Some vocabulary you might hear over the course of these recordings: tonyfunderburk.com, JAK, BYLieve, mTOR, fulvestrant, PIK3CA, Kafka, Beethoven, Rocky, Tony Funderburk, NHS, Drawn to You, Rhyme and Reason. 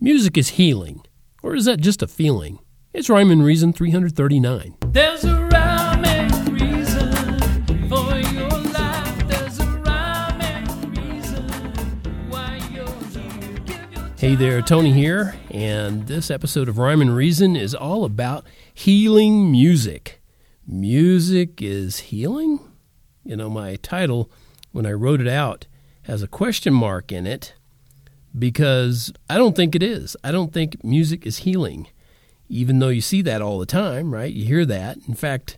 Music is healing, or is that just a feeling? It's Rhyme and Reason 339. There's a rhyme and reason for your life. There's a rhyme and reason why you're here. Hey there, Tony here, and this episode of Rhyme and Reason is all about healing music. Music is healing? You know, my title, when I wrote it out, has a question mark in it, because I don't think it is. I don't think music is healing, even though you see that all the time, right? You hear that. In fact,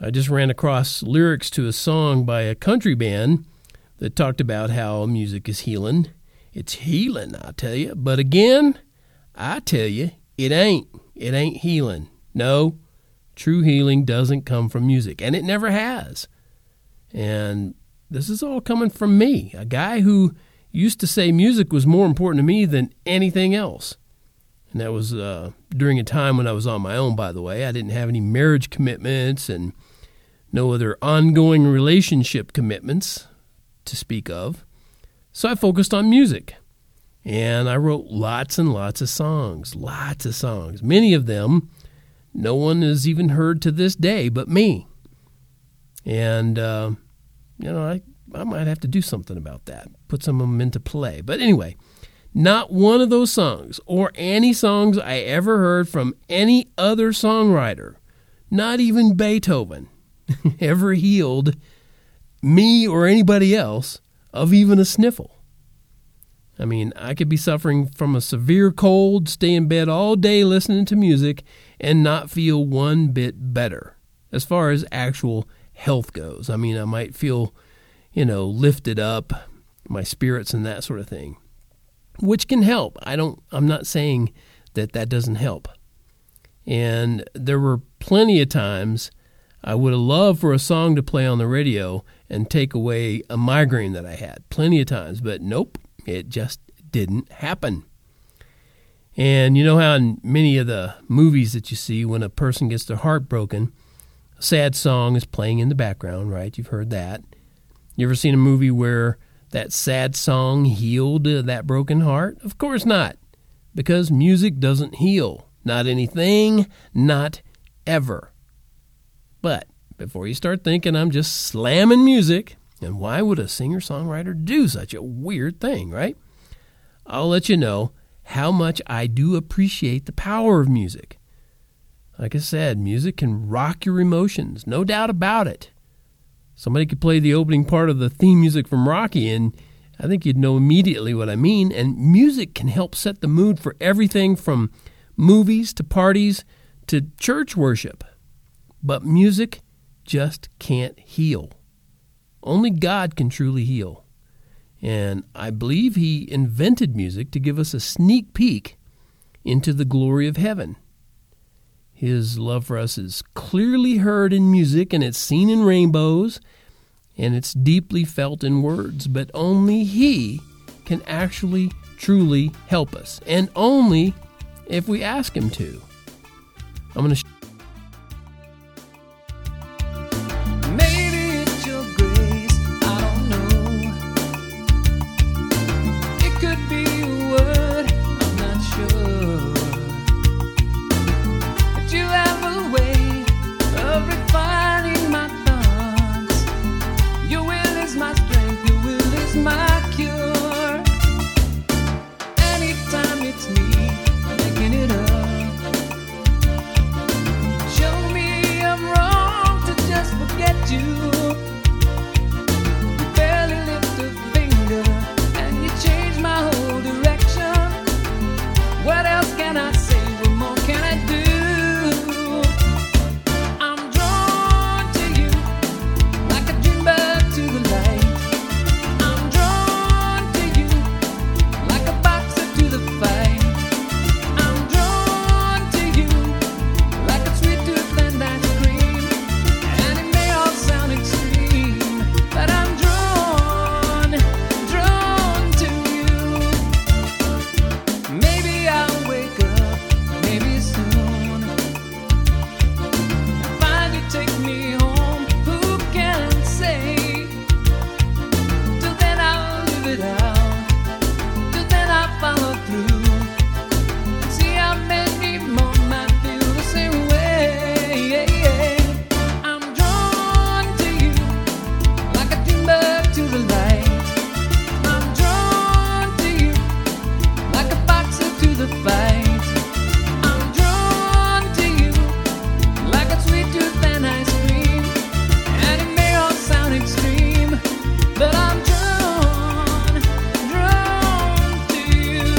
I just ran across lyrics to a song by a country band that talked about how music is healing. It's healing, I tell you. But again, I tell you, it ain't. It ain't healing. No, true healing doesn't come from music, and it never has. And this is all coming from me, a guy who used to say music was more important to me than anything else. And that was during a time when I was on my own, by the way. I didn't have any marriage commitments and no other ongoing relationship commitments to speak of. So I focused on music. And I wrote lots and lots of songs. Many of them no one has even heard to this day but me. And, I might have to do something about that, put some of them into play. But anyway, not one of those songs or any songs I ever heard from any other songwriter, not even Beethoven, ever healed me or anybody else of even a sniffle. I mean, I could be suffering from a severe cold, stay in bed all day listening to music, and not feel one bit better as far as actual health goes. I mean, I might feel lifted up, my spirits and that sort of thing, which can help. I'm not saying that doesn't help. And there were plenty of times I would have loved for a song to play on the radio and take away a migraine that I had, plenty of times, but nope, it just didn't happen. And you know how in many of the movies that you see, when a person gets their heart broken, a sad song is playing in the background, right? You've heard that. You ever seen a movie where that sad song healed that broken heart? Of course not, because music doesn't heal. Not anything, not ever. But before you start thinking I'm just slamming music, and why would a singer-songwriter do such a weird thing, right? I'll let you know how much I do appreciate the power of music. Like I said, music can rock your emotions, no doubt about it. Somebody could play the opening part of the theme music from Rocky, and I think you'd know immediately what I mean. And music can help set the mood for everything from movies to parties to church worship. But music just can't heal. Only God can truly heal. And I believe He invented music to give us a sneak peek into the glory of heaven. His love for us is clearly heard in music, and it's seen in rainbows, and it's deeply felt in words. But only He can actually, truly help us, and only if we ask Him to. I'm going to... Maybe it's your grace, I don't know. It could be a word, I'm not sure. You have a way of refining my thoughts. Your will is my strength, your will is my cure. Anytime it's me, I'm making it up. the fight. I'm drawn to you, like a sweet tooth and ice cream. And it may all sound extreme, but I'm drawn to you.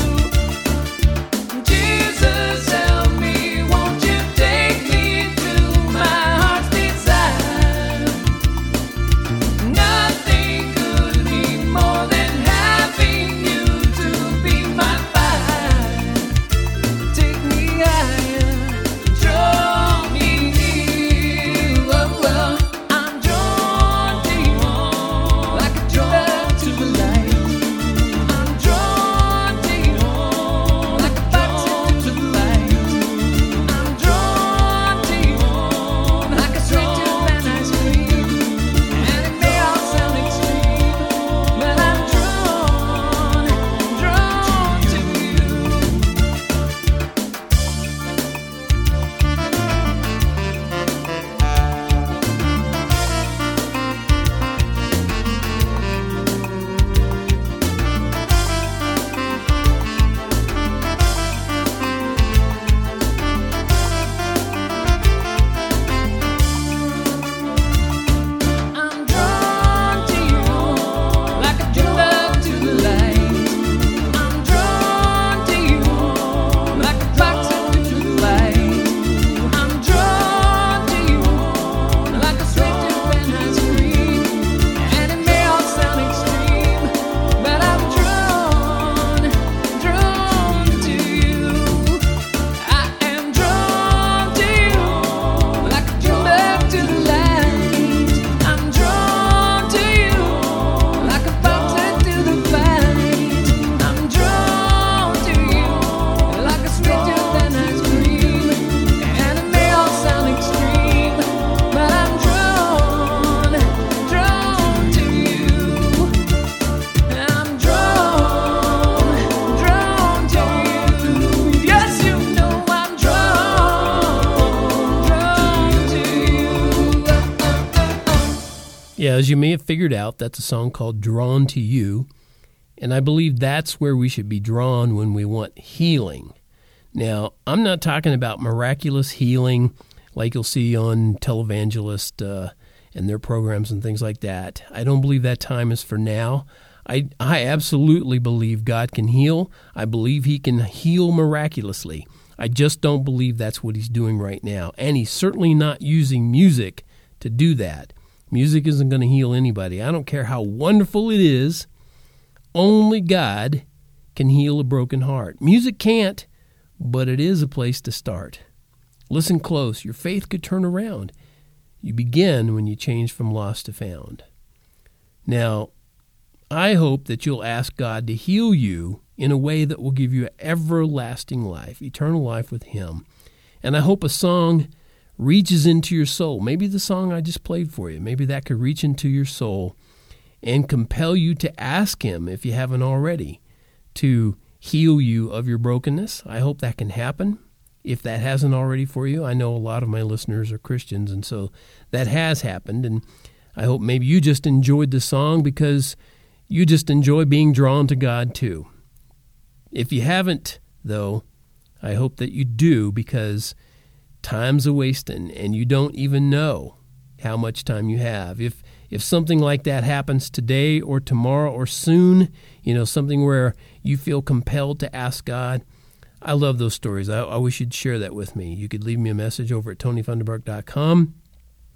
Jesus, help me, won't you take me to my heart's desire. Nothing could be more than having you to be my fire. Take me higher, draw me near. Oh, oh. I'm drawn to you, like a drawn to the light. I'm drawn to you, like a fox into the light. I'm drawn to you, like a sweet tooth and ice cream. And it may all sound extreme, but I'm drawn to you. I'm drawn to you, like a drug to the light. I'm drawn to you, like a box to the light. I'm drawn to you, like a sweet tooth and ice cream. And it may all sound extreme, but I'm drawn to you. I am drawn to you, like a drug to the light. I'm drawn to you, like a fox into the fight. I'm drawn to you, like a sweet tooth and ice cream. And it may all sound extreme, but I'm drawn to you. I'm drawn to you. Yes, you know I'm drawn to you. Yeah, as you may have figured out, that's a song called Drawn to You. And I believe that's where we should be drawn when we want healing. Now, I'm not talking about miraculous healing like you'll see on televangelist and their programs and things like that. I don't believe that time is for now. I absolutely believe God can heal. I believe he can heal miraculously. I just don't believe that's what he's doing right now. And he's certainly not using music to do that. Music isn't going to heal anybody. I don't care how wonderful it is. Only God can heal a broken heart. Music can't, but it is a place to start. Listen close. Your faith could turn around. You begin when you change from lost to found. Now, I hope that you'll ask God to heal you in a way that will give you everlasting life, eternal life with him. And I hope a song reaches into your soul. Maybe the song I just played for you, maybe that could reach into your soul and compel you to ask him, if you haven't already, to heal you of your brokenness. I hope that can happen. If that hasn't already for you, I know a lot of my listeners are Christians, and so that has happened. And I hope maybe you just enjoyed the song because you just enjoy being drawn to God too. If you haven't, though, I hope that you do, because time's a-wasting, and you don't even know how much time you have. If something like that happens today or tomorrow or soon, you know, something where you feel compelled to ask God, I love those stories. I wish you'd share that with me. You could leave me a message over at tonyfunderburk.com.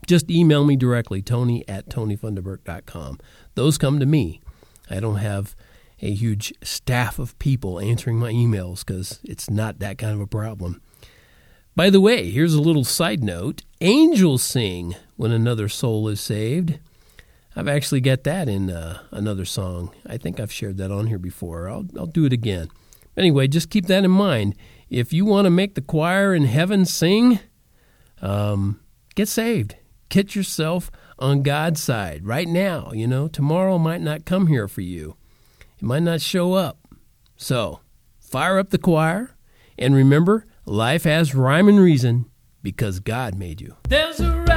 Just email me directly, tony@tonyfunderburk.com. Those come to me. I don't have a huge staff of people answering my emails because it's not that kind of a problem. By the way, here's a little side note. Angels sing when another soul is saved. I've actually got that in another song. I think I've shared that on here before. I'll do it again. Anyway, just keep that in mind. If you want to make the choir in heaven sing, get saved. Get yourself on God's side right now. You know, tomorrow might not come here for you. It might not show up. So fire up the choir. And remember, life has rhyme and reason because God made you. There's a rhyme.